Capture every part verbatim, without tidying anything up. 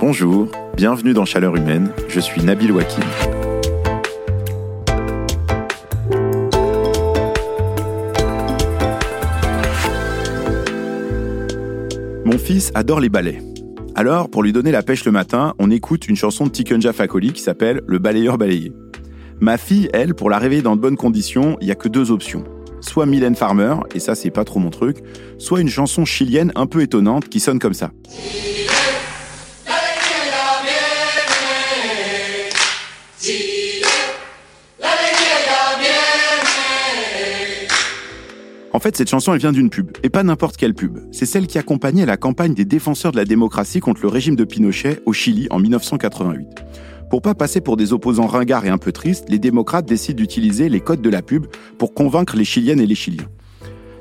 Bonjour, bienvenue dans Chaleur Humaine, je suis Nabil Wakim. Mon fils adore les ballets. Alors, pour lui donner la pêche le matin, on écoute une chanson de Tiken Jah Fakoly qui s'appelle « Le balayeur balayé ». Ma fille, elle, pour la réveiller dans de bonnes conditions, il n'y a que deux options. Soit Mylène Farmer, et ça c'est pas trop mon truc, soit une chanson chilienne un peu étonnante qui sonne comme ça. En fait, cette chanson, elle vient d'une pub, et pas n'importe quelle pub. C'est celle qui accompagnait la campagne des défenseurs de la démocratie contre le régime de Pinochet au Chili en dix-neuf cent quatre-vingt-huit. Pour pas passer pour des opposants ringards et un peu tristes, les démocrates décident d'utiliser les codes de la pub pour convaincre les Chiliennes et les Chiliens.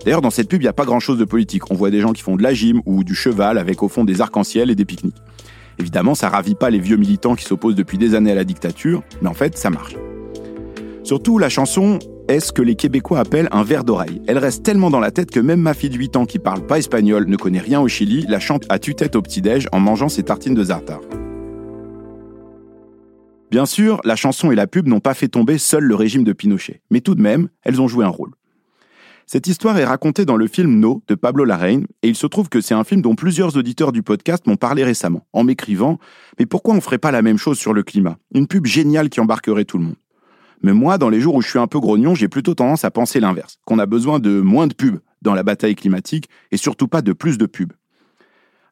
D'ailleurs, dans cette pub, il n'y a pas grand-chose de politique. On voit des gens qui font de la gym ou du cheval avec au fond des arcs-en-ciel et des pique-niques. Évidemment, ça ravit pas les vieux militants qui s'opposent depuis des années à la dictature, mais en fait, ça marche. Surtout, la chanson est ce que les Québécois appellent un verre d'oreille. Elle reste tellement dans la tête que même ma fille de huit ans qui parle pas espagnol, ne connaît rien au Chili, la chante à tue-tête au petit-déj en mangeant ses tartines de tartare. Bien sûr, la chanson et la pub n'ont pas fait tomber seul le régime de Pinochet, mais tout de même, elles ont joué un rôle. Cette histoire est racontée dans le film « No » de Pablo Larraine, et il se trouve que c'est un film dont plusieurs auditeurs du podcast m'ont parlé récemment, en m'écrivant « Mais pourquoi on ferait pas la même chose sur le climat ? Une pub géniale qui embarquerait tout le monde. » Mais moi, dans les jours où je suis un peu grognon, j'ai plutôt tendance à penser l'inverse, qu'on a besoin de moins de pubs dans la bataille climatique, et surtout pas de plus de pubs.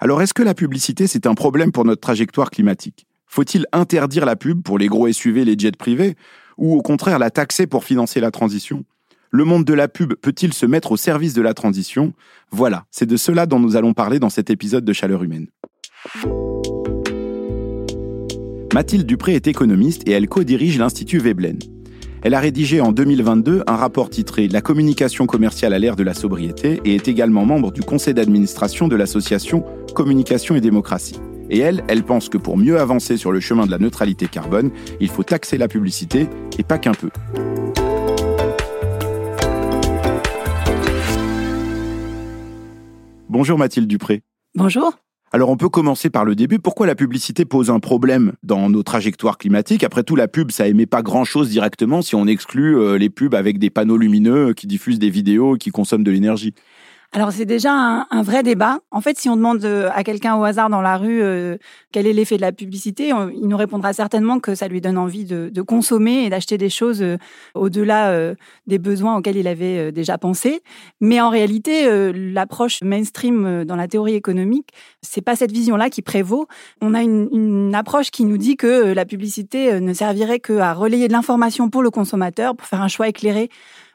Alors est-ce que la publicité, c'est un problème pour notre trajectoire climatique ? Faut-il interdire la pub pour les gros S U V et les jets privés, ou au contraire la taxer pour financer la transition ? Le monde de la pub peut-il se mettre au service de la transition ? Voilà, c'est de cela dont nous allons parler dans cet épisode de Chaleur Humaine. Mathilde Dupré est économiste et elle co-dirige l'Institut Veblen. Elle a rédigé en deux mille vingt-deux un rapport titré « La communication commerciale à l'ère de la sobriété » et est également membre du conseil d'administration de l'association « Communication et démocratie ». Et elle, elle pense que pour mieux avancer sur le chemin de la neutralité carbone, il faut taxer la publicité, et pas qu'un peu. Bonjour Mathilde Dupré. Bonjour. Alors on peut commencer par le début. Pourquoi la publicité pose un problème dans nos trajectoires climatiques ? Après tout, la pub, ça émet pas grand-chose directement si on exclut les pubs avec des panneaux lumineux qui diffusent des vidéos et qui consomment de l'énergie. Alors, c'est déjà un, un vrai débat. En fait, si on demande à quelqu'un au hasard dans la rue euh, quel est l'effet de la publicité, on, il nous répondra certainement que ça lui donne envie de, de consommer et d'acheter des choses euh, au-delà euh, des besoins auxquels il avait euh, déjà pensé. Mais en réalité, euh, l'approche mainstream euh, dans la théorie économique, c'est pas cette vision-là qui prévaut. On a une, une approche qui nous dit que la publicité ne servirait qu'à relayer de l'information pour le consommateur, pour faire un choix éclairé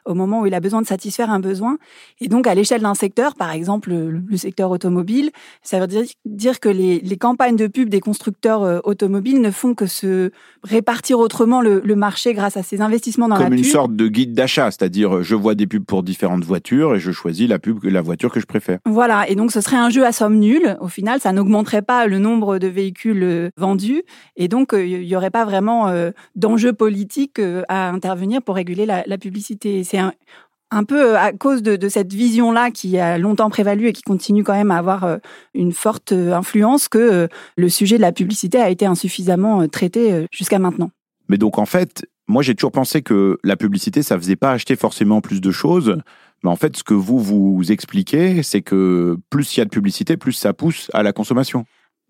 au moment où il a besoin de satisfaire un besoin. Et donc, à l'échelle d'un secteur, par exemple le secteur automobile, ça veut dire, dire que les, les campagnes de pub des constructeurs euh, automobiles ne font que se répartir autrement le, le marché grâce à ces investissements dans la pub. Comme une sorte de guide d'achat, c'est-à-dire je vois des pubs pour différentes voitures et je choisis la, pub, la voiture que je préfère. Voilà, et donc ce serait un jeu à somme nulle. Au final, ça n'augmenterait pas le nombre de véhicules vendus et donc il euh, n'y aurait pas vraiment euh, d'enjeu politique euh, à intervenir pour réguler la, la publicité. C'est un, un peu à cause de, de cette vision-là qui a longtemps prévalu et qui continue quand même à avoir une forte influence que le sujet de la publicité a été insuffisamment traité jusqu'à maintenant. Mais donc en fait, moi j'ai toujours pensé que la publicité, ça faisait pas acheter forcément plus de choses. Mais en fait, ce que vous vous expliquez, c'est que plus il y a de publicité, plus ça pousse à la consommation.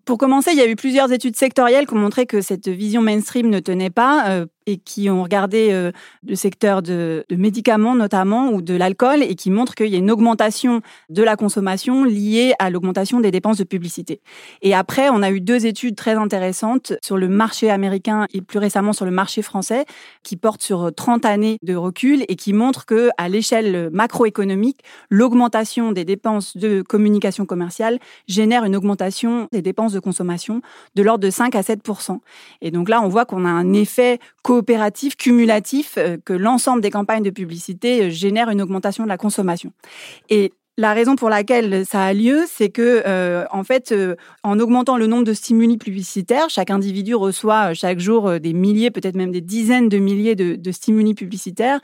Pour commencer, il y a eu plusieurs études sectorielles qui ont montré que cette vision mainstream ne tenait pas euh, et qui ont regardé euh, le secteur de, de médicaments notamment ou de l'alcool et qui montrent qu'il y a une augmentation de la consommation liée à l'augmentation des dépenses de publicité. Et après, on a eu deux études très intéressantes sur le marché américain et plus récemment sur le marché français qui portent sur trente années de recul et qui montrent qu'à l'échelle macroéconomique, l'augmentation des dépenses de communication commerciale génère une augmentation des dépenses de consommation de l'ordre de cinq à sept pour cent. Et donc là, on voit qu'on a un effet coopératif, cumulatif, que l'ensemble des campagnes de publicité génère une augmentation de la consommation. Et La raison pour laquelle ça a lieu, c'est que, euh, en fait, euh, en augmentant le nombre de stimuli publicitaires, chaque individu reçoit euh, chaque jour euh, des milliers, peut-être même des dizaines de milliers de, de stimuli publicitaires.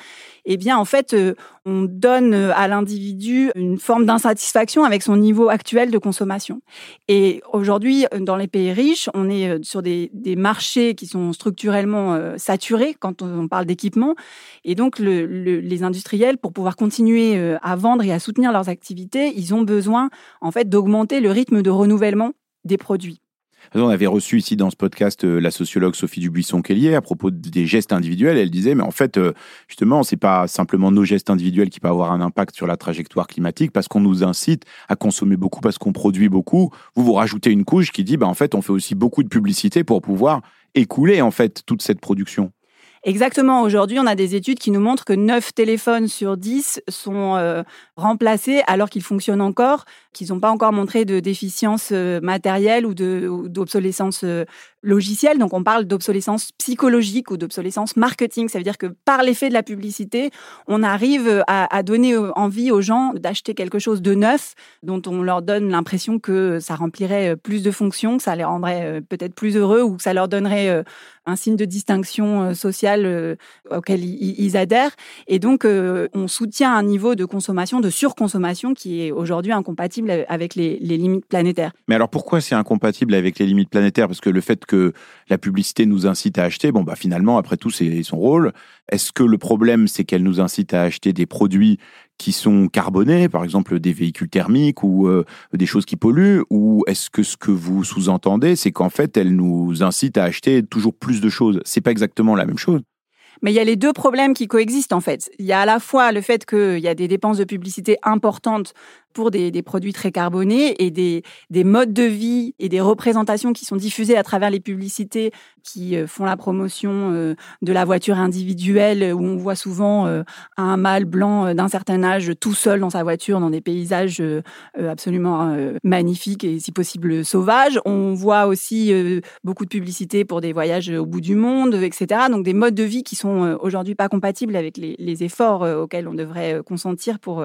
Eh bien, en fait, euh, on donne à l'individu une forme d'insatisfaction avec son niveau actuel de consommation. Et aujourd'hui, dans les pays riches, on est sur des, des marchés qui sont structurellement euh, saturés quand on parle d'équipement. Et donc, le, le, les industriels, pour pouvoir continuer euh, à vendre et à soutenir leurs activités, Activité, ils ont besoin en fait d'augmenter le rythme de renouvellement des produits. On avait reçu ici dans ce podcast la sociologue Sophie Dubuisson-Quellier à propos des gestes individuels. Elle disait, mais en fait, justement, c'est pas simplement nos gestes individuels qui peuvent avoir un impact sur la trajectoire climatique, parce qu'on nous incite à consommer beaucoup, parce qu'on produit beaucoup. Vous vous rajoutez une couche qui dit, bah, en fait, on fait aussi beaucoup de publicité pour pouvoir écouler en fait toute cette production. Exactement. Aujourd'hui, on a des études qui nous montrent que neuf téléphones sur dix sont euh, remplacés alors qu'ils fonctionnent encore, qu'ils n'ont pas encore montré de déficience euh, matérielle ou, de, ou d'obsolescence euh, logicielle. Donc, on parle d'obsolescence psychologique ou d'obsolescence marketing. Ça veut dire que par l'effet de la publicité, on arrive à, à donner envie aux gens d'acheter quelque chose de neuf dont on leur donne l'impression que ça remplirait plus de fonctions, que ça les rendrait peut-être plus heureux ou que ça leur donnerait un signe de distinction sociale auxquels ils adhèrent. Et donc, euh, on soutient un niveau de consommation, de surconsommation qui est aujourd'hui incompatible avec les, les limites planétaires. Mais alors, pourquoi c'est incompatible avec les limites planétaires ? Parce que le fait que la publicité nous incite à acheter, bon, bah, finalement, après tout, c'est son rôle. Est-ce que le problème, c'est qu'elle nous incite à acheter des produits qui sont carbonés, par exemple des véhicules thermiques ou euh, des choses qui polluent, ou est-ce que ce que vous sous-entendez, c'est qu'en fait, elle nous incite à acheter toujours plus de choses ? C'est pas exactement la même chose. Mais il y a les deux problèmes qui coexistent, en fait. Il y a à la fois le fait qu'il y a des dépenses de publicité importantes pour des, des produits très carbonés et des, des modes de vie et des représentations qui sont diffusées à travers les publicités qui font la promotion de la voiture individuelle, où on voit souvent un mâle blanc d'un certain âge tout seul dans sa voiture, dans des paysages absolument magnifiques et si possible sauvages. On voit aussi beaucoup de publicités pour des voyages au bout du monde, et cetera. Donc des modes de vie qui sont aujourd'hui pas compatibles avec les, les efforts auxquels on devrait consentir pour,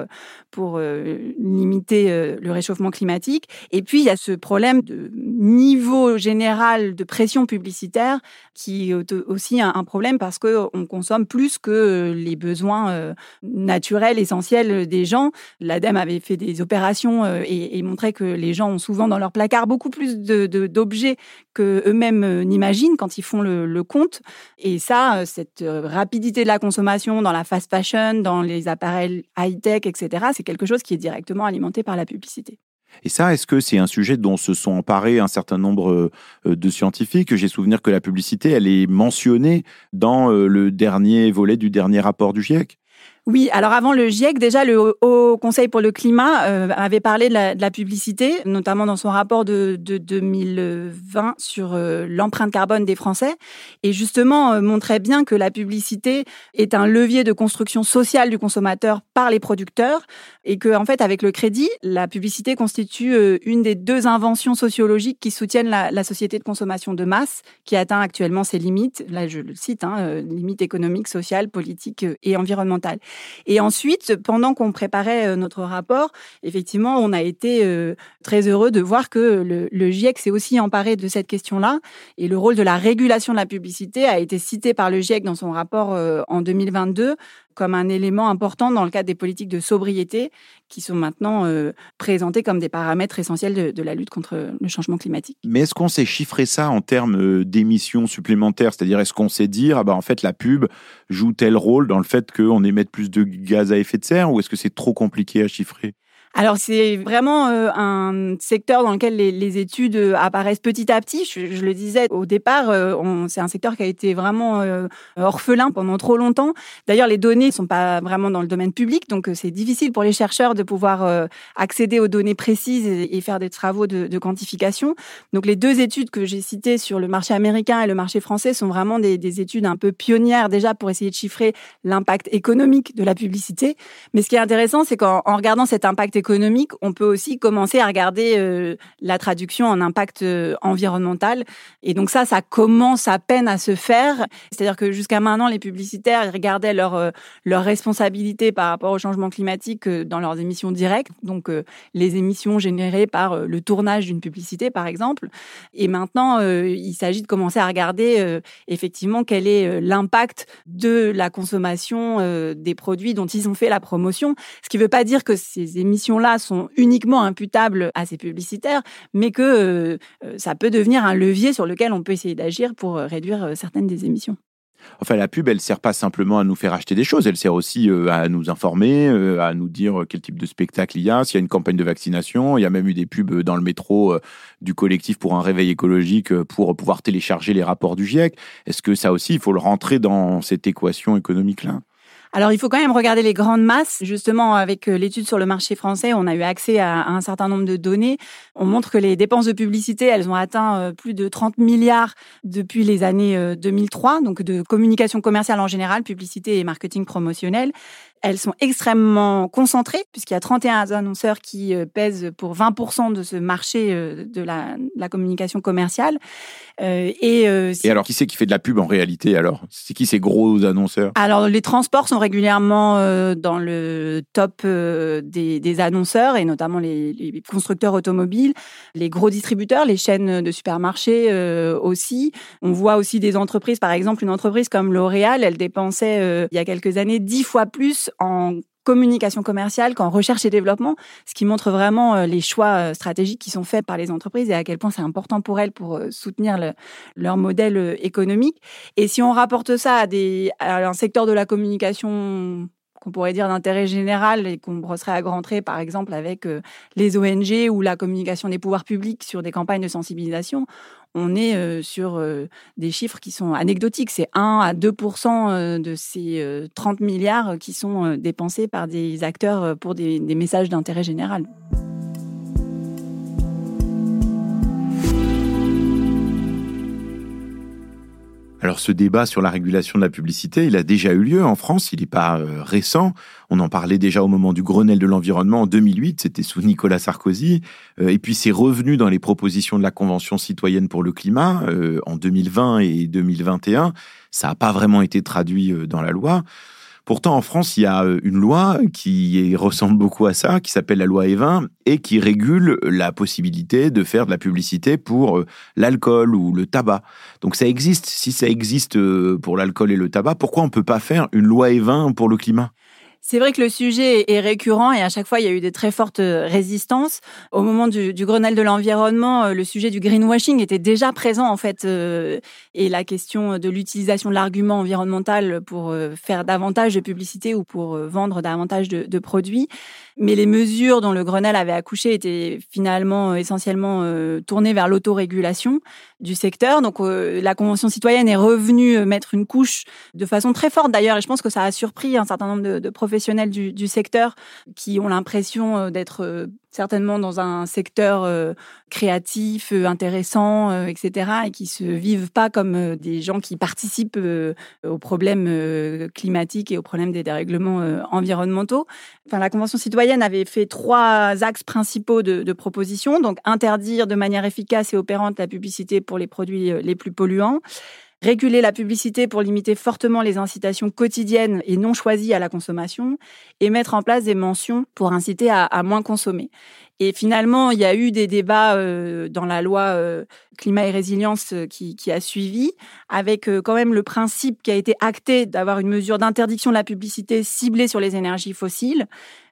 pour limiter le réchauffement climatique. Et puis, il y a ce problème de niveau général de pression publicitaire qui est aussi un problème parce qu'on consomme plus que les besoins naturels, essentiels des gens. L'A D E M E avait fait des opérations et, et montrait que les gens ont souvent dans leur placard beaucoup plus de, de, d'objets qu'eux-mêmes n'imaginent quand ils font le, le compte. Et ça, cette rapidité de la consommation dans la fast fashion, dans les appareils high-tech, et cetera, c'est quelque chose qui est directement alimenté par la publicité. Et ça, est-ce que c'est un sujet dont se sont emparés un certain nombre de scientifiques ? J'ai souvenir que la publicité, elle est mentionnée dans le dernier volet du dernier rapport du GIEC. Oui, alors avant le GIEC, déjà le Haut Conseil pour le Climat euh, avait parlé de la, de la publicité, notamment dans son rapport de, de deux mille vingt sur euh, l'empreinte carbone des Français, et justement euh, montrait bien que la publicité est un levier de construction sociale du consommateur par les producteurs, et que en fait avec le crédit, la publicité constitue euh, une des deux inventions sociologiques qui soutiennent la, la société de consommation de masse, qui atteint actuellement ses limites. Là, je le cite, hein, euh, limites économiques, sociales, politiques euh, et environnementales. Et ensuite, pendant qu'on préparait notre rapport, effectivement, on a été très heureux de voir que le, le GIEC s'est aussi emparé de cette question-là. Et le rôle de la régulation de la publicité a été cité par le GIEC dans son rapport en deux mille vingt-deux comme un élément important dans le cadre des politiques de sobriété qui sont maintenant euh, présentées comme des paramètres essentiels de, de la lutte contre le changement climatique. Mais est-ce qu'on sait chiffrer ça en termes d'émissions supplémentaires ? C'est-à-dire, est-ce qu'on sait dire, ah bah, en fait, la pub joue tel rôle dans le fait qu'on émette plus de gaz à effet de serre, ou est-ce que c'est trop compliqué à chiffrer ? Alors, c'est vraiment euh, un secteur dans lequel les, les études apparaissent petit à petit. Je, je le disais au départ, euh, on, c'est un secteur qui a été vraiment euh, orphelin pendant trop longtemps. D'ailleurs, les données ne sont pas vraiment dans le domaine public, donc c'est difficile pour les chercheurs de pouvoir euh, accéder aux données précises et, et faire des travaux de, de quantification. Donc, les deux études que j'ai citées sur le marché américain et le marché français sont vraiment des, des études un peu pionnières déjà pour essayer de chiffrer l'impact économique de la publicité. Mais ce qui est intéressant, c'est qu'en en regardant cet impact économique, économique, on peut aussi commencer à regarder euh, la traduction en impact environnemental. Et donc ça, ça commence à peine à se faire. C'est-à-dire que jusqu'à maintenant, les publicitaires ils regardaient leur, euh, leur responsabilité par rapport au changement climatique euh, dans leurs émissions directes, donc euh, les émissions générées par euh, le tournage d'une publicité, par exemple. Et maintenant, euh, il s'agit de commencer à regarder euh, effectivement quel est euh, l'impact de la consommation euh, des produits dont ils ont fait la promotion. Ce qui ne veut pas dire que ces émissions-là sont uniquement imputables à ces publicitaires, mais que euh, ça peut devenir un levier sur lequel on peut essayer d'agir pour réduire certaines des émissions. Enfin, la pub, elle ne sert pas simplement à nous faire acheter des choses, elle sert aussi euh, à nous informer, euh, à nous dire quel type de spectacle il y a, s'il y a une campagne de vaccination. Il y a même eu des pubs dans le métro euh, du collectif pour un réveil écologique euh, pour pouvoir télécharger les rapports du GIEC. Est-ce que ça aussi, il faut le rentrer dans cette équation économique-là ? Alors, il faut quand même regarder les grandes masses. Justement, avec l'étude sur le marché français, on a eu accès à un certain nombre de données. On montre que les dépenses de publicité, elles ont atteint plus de trente milliards depuis les années deux mille trois, donc de communication commerciale en général, publicité et marketing promotionnel. Elles sont extrêmement concentrées, puisqu'il y a trente et un annonceurs qui pèsent pour vingt pour cent de ce marché de la, de la communication commerciale. Euh, et, euh, et alors, qui c'est qui fait de la pub en réalité, alors ? C'est qui ces gros annonceurs ? Alors, les transports sont régulièrement euh, dans le top euh, des, des annonceurs, et notamment les, les constructeurs automobiles, les gros distributeurs, les chaînes de supermarchés euh, aussi. On voit aussi des entreprises, par exemple, une entreprise comme L'Oréal, elle dépensait euh, il y a quelques années dix fois plus en communication commerciale qu'en recherche et développement, ce qui montre vraiment les choix stratégiques qui sont faits par les entreprises et à quel point c'est important pour elles pour soutenir le, leur modèle économique. Et si on rapporte ça à, des, à un secteur de la communication qu'on pourrait dire d'intérêt général et qu'on brosserait à grands traits, par exemple, avec les O N G ou la communication des pouvoirs publics sur des campagnes de sensibilisation, on est sur des chiffres qui sont anecdotiques. C'est un à deux pour cent de ces trente milliards qui sont dépensés par des acteurs pour des, des messages d'intérêt général. Alors ce débat sur la régulation de la publicité, il a déjà eu lieu en France, il n'est pas euh, récent. On en parlait déjà au moment du Grenelle de l'environnement en deux mille huit, c'était sous Nicolas Sarkozy. Euh, et puis c'est revenu dans les propositions de la Convention citoyenne pour le climat euh, en deux mille vingt et deux mille vingt et un. Ça n'a pas vraiment été traduit euh, dans la loi. Pourtant, en France, il y a une loi qui ressemble beaucoup à ça, qui s'appelle la loi Évin, et qui régule la possibilité de faire de la publicité pour l'alcool ou le tabac. Donc ça existe. Si ça existe pour l'alcool et le tabac, pourquoi on ne peut pas faire une loi Évin pour le climat ? C'est vrai que le sujet est récurrent et à chaque fois, il y a eu des très fortes résistances. Au moment du, du Grenelle de l'environnement, le sujet du greenwashing était déjà présent, en fait. Euh, et la question de l'utilisation de l'argument environnemental pour euh, faire davantage de publicité ou pour euh, vendre davantage de, de produits. Mais les mesures dont le Grenelle avait accouché étaient finalement euh, essentiellement euh, tournées vers l'autorégulation du secteur. Donc, euh, la Convention citoyenne est revenue mettre une couche de façon très forte, d'ailleurs. Et je pense que ça a surpris un certain nombre de, de professionnels professionnels du, du secteur qui ont l'impression d'être euh, certainement dans un secteur euh, créatif, euh, intéressant, euh, et cetera, et qui se vivent pas comme euh, des gens qui participent euh, aux problèmes euh, climatiques et aux problèmes des dérèglements euh, environnementaux. Enfin, la Convention citoyenne avait fait trois axes principaux de, de propositions, donc interdire de manière efficace et opérante la publicité pour les produits les plus polluants, réguler la publicité pour limiter fortement les incitations quotidiennes et non choisies à la consommation, et mettre en place des mentions pour inciter à, à moins consommer. Et finalement, il y a eu des débats euh, dans la loi euh, Climat et Résilience euh, qui, qui a suivi, avec euh, quand même le principe qui a été acté d'avoir une mesure d'interdiction de la publicité ciblée sur les énergies fossiles.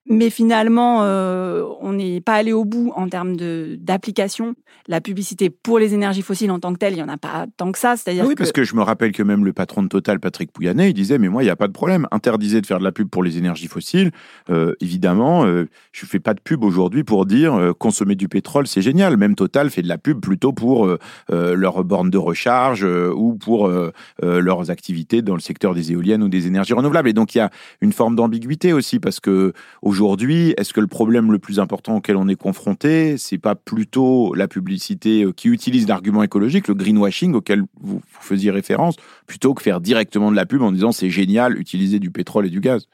Mais finalement, euh, on n'est pas allé au bout en termes de, d'application. La publicité pour les énergies fossiles en tant que telle, il n'y en a pas tant que ça. C'est-à-dire oui, que... parce que je me rappelle que même le patron de Total, Patrick Pouyanné, il disait « Mais moi, il n'y a pas de problème. Interdisez de faire de la pub pour les énergies fossiles. Euh, évidemment, euh, je ne fais pas de pub aujourd'hui pour dire « consommer du pétrole, c'est génial ». Même Total fait de la pub plutôt pour euh, leurs bornes de recharge euh, ou pour euh, leurs activités dans le secteur des éoliennes ou des énergies renouvelables. Et donc, il y a une forme d'ambiguïté aussi parce qu'aujourd'hui, est-ce que le problème le plus important auquel on est confronté, c'est pas plutôt la publicité qui utilise l'argument écologique, le greenwashing auquel vous faisiez référence, plutôt que faire directement de la pub en disant « c'est génial, utiliser du pétrole et du gaz ».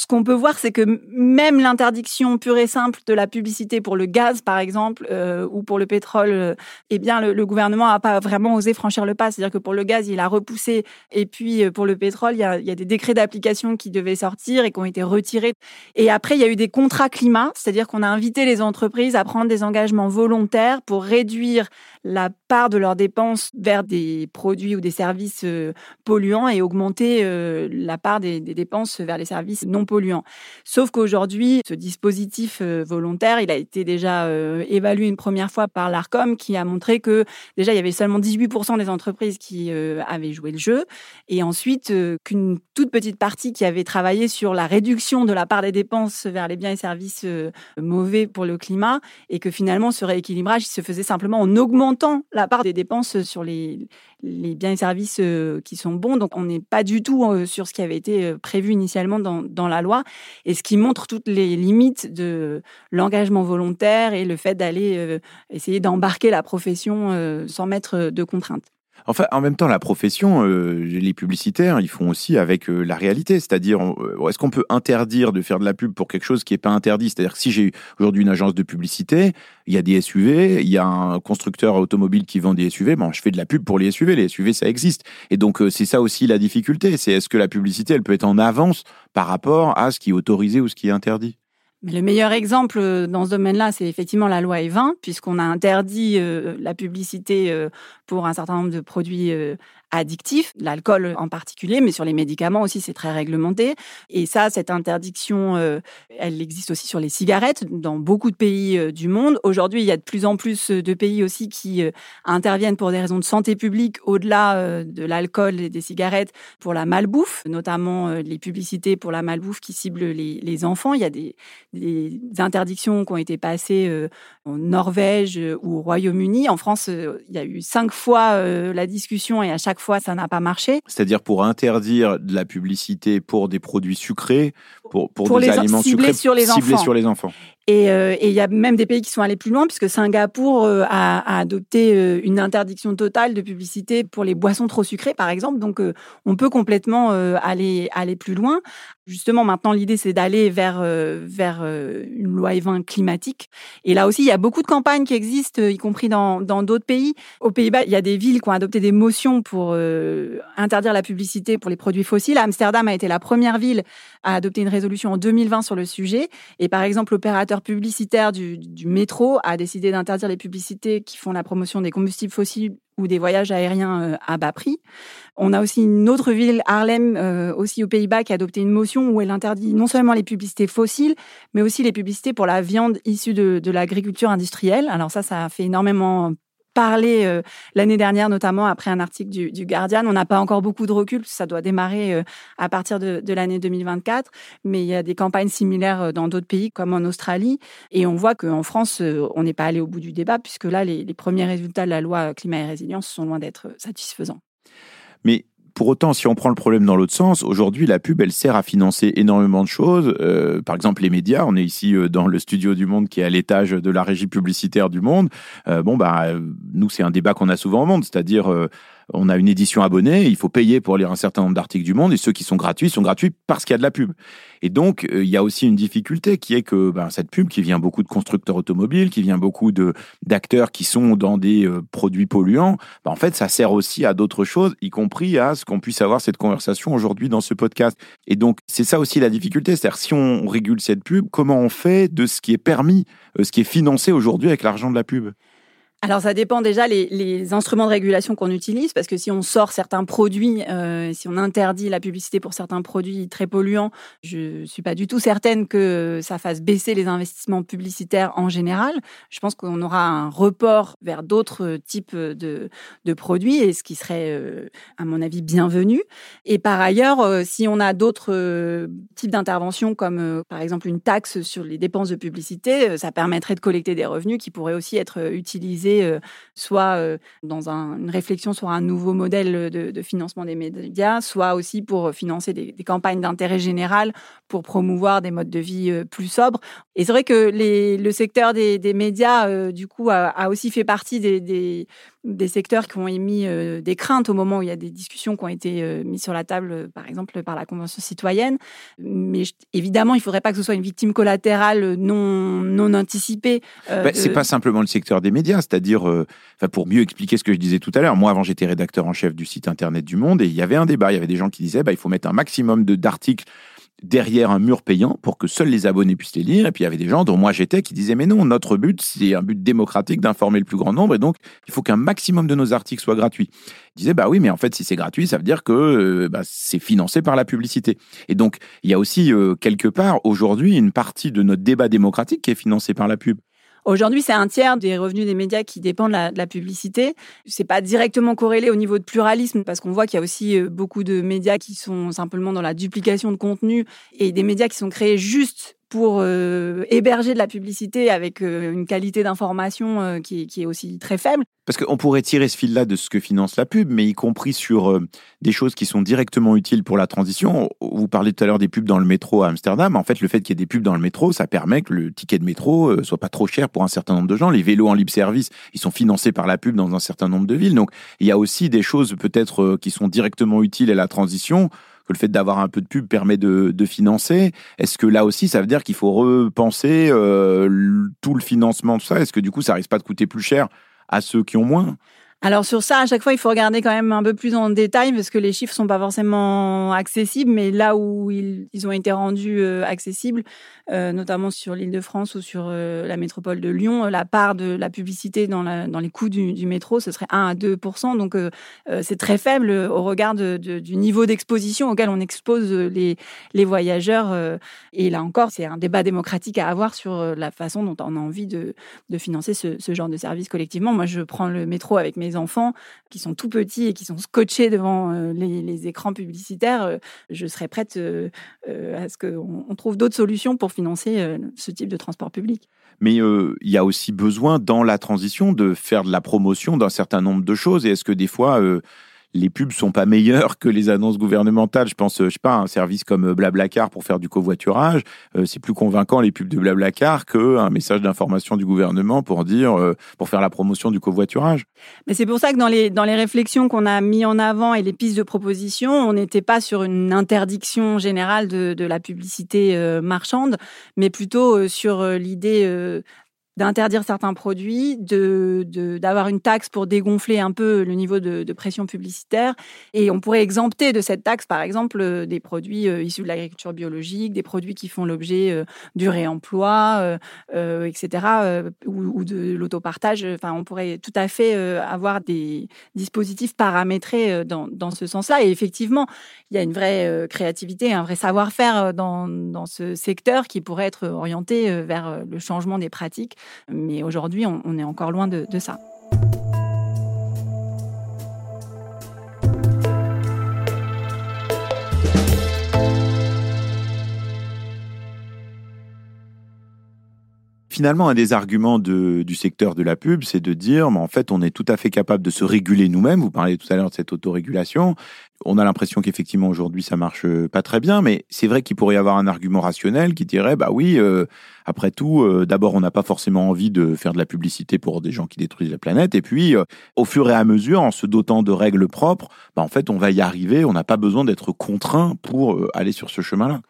ce qu'on peut voir, c'est que même l'interdiction pure et simple de la publicité pour le gaz, par exemple, euh, ou pour le pétrole, euh, eh bien, le, le gouvernement n'a pas vraiment osé franchir le pas. C'est-à-dire que pour le gaz, il a repoussé. Et puis, pour le pétrole, il y a, il y a des décrets d'application qui devaient sortir et qui ont été retirés. Et après, il y a eu des contrats climat, c'est-à-dire qu'on a invité les entreprises à prendre des engagements volontaires pour réduire la part de leurs dépenses vers des produits ou des services euh, polluants et augmenter euh, la part des, des dépenses vers les services non polluants. Sauf qu'aujourd'hui, ce dispositif euh, volontaire, il a été déjà euh, évalué une première fois par l'ARCOM, qui a montré que déjà, il y avait seulement dix-huit pour cent des entreprises qui euh, avaient joué le jeu. Et ensuite, euh, qu'une toute petite partie qui avait travaillé sur la réduction de la part des dépenses vers les biens et services euh, mauvais pour le climat, et que finalement, ce rééquilibrage, il se faisait simplement en augmentant la part des dépenses sur les, les biens et services euh, qui sont bons. Donc, on n'est pas du tout euh, sur ce qui avait été prévu initialement dans, dans la loi, et ce qui montre toutes les limites de l'engagement volontaire et le fait d'aller euh, essayer d'embarquer la profession euh, sans mettre de contraintes. Enfin, en même temps, la profession, euh, les publicitaires, ils font aussi avec euh, la réalité. C'est-à-dire, on, est-ce qu'on peut interdire de faire de la pub pour quelque chose qui n'est pas interdit ? C'est-à-dire que si j'ai aujourd'hui une agence de publicité, il y a des S U V, il y a un constructeur automobile qui vend des S U V, bon, je fais de la pub pour les S U V, les S U V, ça existe. Et donc, euh, c'est ça aussi la difficulté. C'est est-ce que la publicité, elle peut être en avance par rapport à ce qui est autorisé ou ce qui est interdit ? Mais le meilleur exemple dans ce domaine-là, c'est effectivement la loi E vingt, puisqu'on a interdit euh, la publicité euh, pour un certain nombre de produits euh, addictifs, l'alcool en particulier, mais sur les médicaments aussi, c'est très réglementé. Et ça, cette interdiction, euh, elle existe aussi sur les cigarettes dans beaucoup de pays euh, du monde. Aujourd'hui, il y a de plus en plus de pays aussi qui euh, interviennent pour des raisons de santé publique au-delà euh, de l'alcool et des cigarettes pour la malbouffe, notamment euh, les publicités pour la malbouffe qui ciblent les, les enfants. Il y a des des interdictions qui ont été passées euh, en Norvège euh, ou au Royaume-Uni. En France, euh, il y a eu cinq fois euh, la discussion et à chaque fois, ça n'a pas marché. C'est-à-dire pour interdire de la publicité pour des produits sucrés, pour, pour, pour des aliments sucrés sur les ciblés enfants. sur les enfants. Et il euh, y a même des pays qui sont allés plus loin, puisque Singapour euh, a, a adopté euh, une interdiction totale de publicité pour les boissons trop sucrées, par exemple. Donc, euh, on peut complètement euh, aller, aller plus loin. Justement, maintenant, l'idée, c'est d'aller vers, euh, vers euh, une loi E vingt climatique. Et là aussi, il y a beaucoup de campagnes qui existent, y compris dans, dans d'autres pays. Aux Pays-Bas, il y a des villes qui ont adopté des motions pour euh, interdire la publicité pour les produits fossiles. Amsterdam a été la première ville à adopter une résolution en deux mille vingt sur le sujet. Et par exemple, l'opérateur publicitaire du, du métro a décidé d'interdire les publicités qui font la promotion des combustibles fossiles ou des voyages aériens à bas prix. On a aussi une autre ville, Harlem, euh, aussi aux Pays-Bas, qui a adopté une motion où elle interdit non seulement les publicités fossiles, mais aussi les publicités pour la viande issue de, de l'agriculture industrielle. Alors ça, ça a fait énormément parler euh, l'année dernière, notamment après un article du, du Guardian. On n'a pas encore beaucoup de recul, parce que ça doit démarrer euh, à partir de, de l'année deux mille vingt-quatre, mais il y a des campagnes similaires dans d'autres pays, comme en Australie, et on voit qu'en France, euh, on n'est pas allé au bout du débat, puisque là, les, les premiers résultats de la loi Climat et Résilience sont loin d'être satisfaisants. Mais pour autant, si on prend le problème dans l'autre sens, aujourd'hui, la pub, elle sert à financer énormément de choses. Euh, par exemple, les médias. On est ici dans le studio du Monde, qui est à l'étage de la régie publicitaire du Monde. Euh, bon, bah, nous, c'est un débat qu'on a souvent au Monde, c'est-à-dire... Euh, on a une édition abonnée, il faut payer pour lire un certain nombre d'articles du Monde, et ceux qui sont gratuits sont gratuits parce qu'il y a de la pub. Et donc, il euh, y a aussi une difficulté qui est que ben, cette pub qui vient beaucoup de constructeurs automobiles, qui vient beaucoup de, d'acteurs qui sont dans des euh, produits polluants, ben, en fait, ça sert aussi à d'autres choses, y compris à ce qu'on puisse avoir cette conversation aujourd'hui dans ce podcast. Et donc, c'est ça aussi la difficulté, c'est-à-dire si on régule cette pub, comment on fait de ce qui est permis, euh, ce qui est financé aujourd'hui avec l'argent de la pub ? Alors, ça dépend déjà les, les instruments de régulation qu'on utilise, parce que si on sort certains produits, euh, si on interdit la publicité pour certains produits très polluants, je suis pas du tout certaine que ça fasse baisser les investissements publicitaires en général. Je pense qu'on aura un report vers d'autres types de, de produits, et ce qui serait, euh, à mon avis, bienvenu. Et par ailleurs, euh, si on a d'autres euh, types d'interventions, comme euh, par exemple une taxe sur les dépenses de publicité, euh, ça permettrait de collecter des revenus qui pourraient aussi être utilisés mobilisés euh, soit euh, dans un, une réflexion sur un nouveau modèle de, de financement des médias, soit aussi pour financer des, des campagnes d'intérêt général pour promouvoir des modes de vie euh, plus sobres. Et c'est vrai que les, le secteur des, des médias, euh, du coup, a, a aussi fait partie des, des, des secteurs qui ont émis euh, des craintes au moment où il y a des discussions qui ont été euh, mises sur la table, euh, par exemple, par la Convention citoyenne. Mais je, évidemment, il ne faudrait pas que ce soit une victime collatérale non, non anticipée. Euh, bah, de... Ce n'est pas simplement le secteur des médias, c'est-à-dire, euh, pour mieux expliquer ce que je disais tout à l'heure, moi, avant, j'étais rédacteur en chef du site Internet du Monde et il y avait un débat, il y avait des gens qui disaient bah, il faut mettre un maximum de, d'articles derrière un mur payant pour que seuls les abonnés puissent les lire. Et puis, il y avait des gens, dont moi j'étais, qui disaient « Mais non, notre but, c'est un but démocratique d'informer le plus grand nombre et donc, il faut qu'un maximum de nos articles soient gratuits. » Ils disaient « Bah oui, mais en fait, si c'est gratuit, ça veut dire que euh, bah, c'est financé par la publicité. » Et donc, il y a aussi, euh, quelque part, aujourd'hui, une partie de notre débat démocratique qui est financée par la pub. Aujourd'hui, c'est un tiers des revenus des médias qui dépendent de la, de la publicité. C'est pas directement corrélé au niveau de pluralisme parce qu'on voit qu'il y a aussi beaucoup de médias qui sont simplement dans la duplication de contenu et des médias qui sont créés juste pour euh, héberger de la publicité avec euh, une qualité d'information euh, qui, qui est aussi très faible. Parce qu'on pourrait tirer ce fil-là de ce que finance la pub, mais y compris sur euh, des choses qui sont directement utiles pour la transition. Vous parliez tout à l'heure des pubs dans le métro à Amsterdam. En fait, le fait qu'il y ait des pubs dans le métro, ça permet que le ticket de métro euh, soit pas trop cher pour un certain nombre de gens. Les vélos en libre-service, ils sont financés par la pub dans un certain nombre de villes. Donc, il y a aussi des choses peut-être euh, qui sont directement utiles à la transition, que le fait d'avoir un peu de pub permet de, de financer. Est-ce que là aussi, ça veut dire qu'il faut repenser euh, tout le financement de ça ? Est-ce que du coup, ça risque pas de coûter plus cher à ceux qui ont moins ? Alors sur ça, à chaque fois, il faut regarder quand même un peu plus en détail parce que les chiffres sont pas forcément accessibles, mais là où ils, ils ont été rendus euh, accessibles, euh, notamment sur l'Île-de-France ou sur euh, la métropole de Lyon, la part de la publicité dans, la, dans les coûts du, du métro, ce serait un à deux pour cent. Donc euh, euh, c'est très faible au regard de, de, du niveau d'exposition auquel on expose les, les voyageurs. Euh, et là encore, c'est un débat démocratique à avoir sur la façon dont on a envie de, de financer ce, ce genre de service collectivement. Moi, je prends le métro avec mes enfants qui sont tout petits et qui sont scotchés devant euh, les, les écrans publicitaires, euh, je serais prête euh, euh, à ce qu'on on trouve d'autres solutions pour financer euh, ce type de transport public. Mais il euh, y a aussi besoin, dans la transition, de faire de la promotion d'un certain nombre de choses. Et est-ce que des fois, euh, les pubs ne sont pas meilleures que les annonces gouvernementales ? Je pense, je sais pas, un service comme Blablacar pour faire du covoiturage, euh, c'est plus convaincant les pubs de Blablacar qu'un message d'information du gouvernement pour dire, euh, pour faire la promotion du covoiturage. Mais c'est pour ça que dans les dans les réflexions qu'on a mis en avant et les pistes de proposition, on n'était pas sur une interdiction générale de de la publicité euh, marchande, mais plutôt euh, sur euh, l'idée. Euh, d'interdire certains produits, de, de, d'avoir une taxe pour dégonfler un peu le niveau de, de pression publicitaire. Et on pourrait exempter de cette taxe, par exemple, des produits euh, issus de l'agriculture biologique, des produits qui font l'objet euh, du réemploi, euh, euh, et cetera, euh, ou, ou de l'autopartage. Enfin, on pourrait tout à fait euh, avoir des dispositifs paramétrés euh, dans, dans ce sens-là. Et effectivement, il y a une vraie euh, créativité, un vrai savoir-faire dans, dans ce secteur qui pourrait être orienté euh, vers le changement des pratiques. Mais aujourd'hui, on, on est encore loin de, de ça. Finalement, un des arguments de, du secteur de la pub, c'est de dire, mais en fait, on est tout à fait capable de se réguler nous-mêmes. Vous parliez tout à l'heure de cette autorégulation. On a l'impression qu'effectivement, aujourd'hui, ça marche pas très bien, mais c'est vrai qu'il pourrait y avoir un argument rationnel qui dirait, bah oui, euh, après tout, euh, d'abord, on n'a pas forcément envie de faire de la publicité pour des gens qui détruisent la planète. Et puis, euh, au fur et à mesure, en se dotant de règles propres, bah en fait, on va y arriver. On n'a pas besoin d'être contraint pour euh, aller sur ce chemin-là.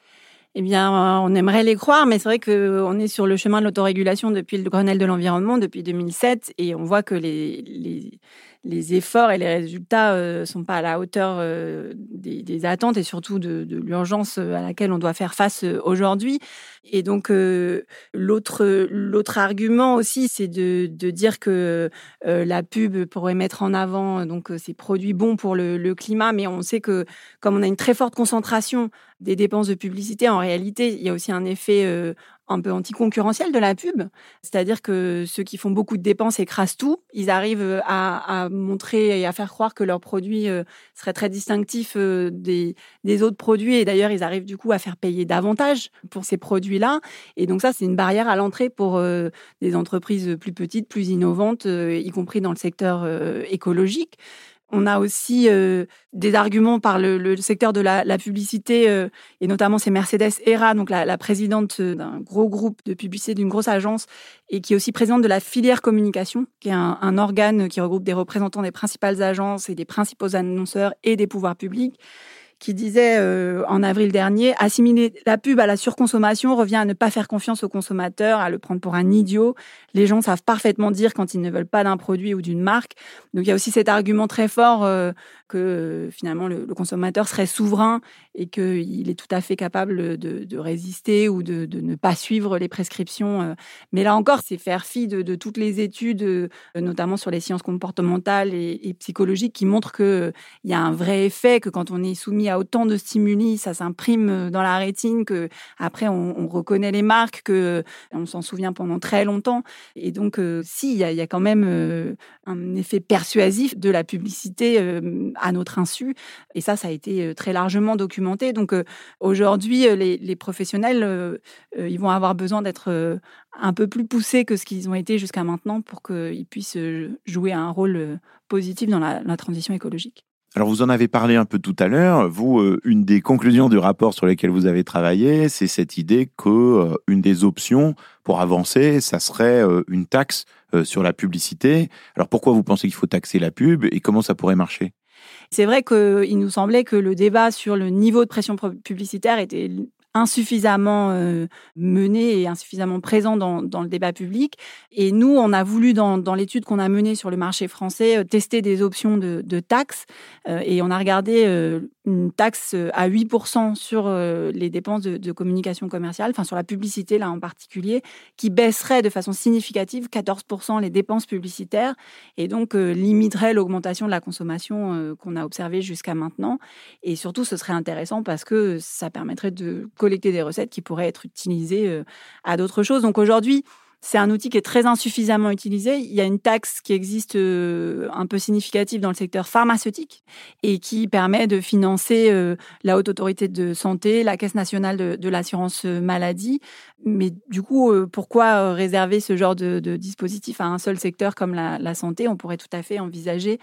Eh bien, on aimerait les croire, mais c'est vrai qu'on est sur le chemin de l'autorégulation depuis le Grenelle de l'environnement, depuis deux mille sept, et on voit que les, les, les efforts et les résultats ne euh, sont pas à la hauteur euh, des, des attentes et surtout de, de l'urgence à laquelle on doit faire face aujourd'hui. Et donc, euh, l'autre, l'autre argument aussi, c'est de, de dire que euh, la pub pourrait mettre en avant donc, ces produits bons pour le, le climat, mais on sait que comme on a une très forte concentration des dépenses de publicité, en réalité, il y a aussi un effet euh, un peu anticoncurrentiel de la pub. C'est-à-dire que ceux qui font beaucoup de dépenses écrasent tout. Ils arrivent à, à montrer et à faire croire que leurs produits euh, seraient très distinctifs euh, des, des autres produits. Et d'ailleurs, ils arrivent du coup à faire payer davantage pour ces produits-là. Et donc ça, c'est une barrière à l'entrée pour euh, des entreprises plus petites, plus innovantes, euh, y compris dans le secteur euh, écologique. On a aussi euh, des arguments par le, le secteur de la, la publicité, euh, et notamment c'est Mercedes Hera, donc la, la présidente d'un gros groupe de publicité, d'une grosse agence, et qui est aussi présidente de la filière communication, qui est un, un organe qui regroupe des représentants des principales agences et des principaux annonceurs et des pouvoirs publics, qui disait euh, en avril dernier « Assimiler la pub à la surconsommation revient à ne pas faire confiance aux consommateurs, à le prendre pour un idiot. Les gens savent parfaitement dire quand ils ne veulent pas d'un produit ou d'une marque. » Donc il y a aussi cet argument très fort euh, que euh, finalement le, le consommateur serait souverain et qu'il est tout à fait capable de, de résister ou de, de ne pas suivre les prescriptions. Euh. Mais là encore, c'est faire fi de, de toutes les études, euh, notamment sur les sciences comportementales et, et psychologiques, qui montrent qu'il euh, y a un vrai effet, que quand on est soumis à Il y a autant de stimuli, ça s'imprime dans la rétine que après on, on reconnaît les marques, que on s'en souvient pendant très longtemps. Et donc, euh, si il y, y a quand même euh, un effet persuasif de la publicité euh, à notre insu. Et ça, ça a été très largement documenté. Donc euh, aujourd'hui, les, les professionnels, euh, euh, ils vont avoir besoin d'être euh, un peu plus poussés que ce qu'ils ont été jusqu'à maintenant pour qu'ils puissent jouer un rôle positif dans la, la transition écologique. Alors, vous en avez parlé un peu tout à l'heure. Vous, euh, une des conclusions du rapport sur lesquelles vous avez travaillé, c'est cette idée qu'une euh, des options pour avancer, ça serait euh, une taxe euh, sur la publicité. Alors, pourquoi vous pensez qu'il faut taxer la pub et comment ça pourrait marcher ? C'est vrai qu'il nous semblait que le débat sur le niveau de pression publicitaire était insuffisamment euh, mené et insuffisamment présent dans, dans le débat public. Et nous, on a voulu, dans, dans l'étude qu'on a menée sur le marché français, tester des options de, de taxes. Euh, et on a regardé euh, une taxe à huit pour cent sur euh, les dépenses de, de communication commerciale, enfin sur la publicité là en particulier, qui baisserait de façon significative quatorze pour cent les dépenses publicitaires et donc euh, limiterait l'augmentation de la consommation euh, qu'on a observée jusqu'à maintenant. Et surtout, ce serait intéressant parce que ça permettrait de collecter des recettes qui pourraient être utilisées à d'autres choses. Donc aujourd'hui, c'est un outil qui est très insuffisamment utilisé. Il y a une taxe qui existe un peu significative dans le secteur pharmaceutique et qui permet de financer la Haute Autorité de Santé, la Caisse nationale de, de l'assurance maladie. Mais du coup, pourquoi réserver ce genre de, de dispositif à un seul secteur comme la, la santé ? On pourrait tout à fait envisager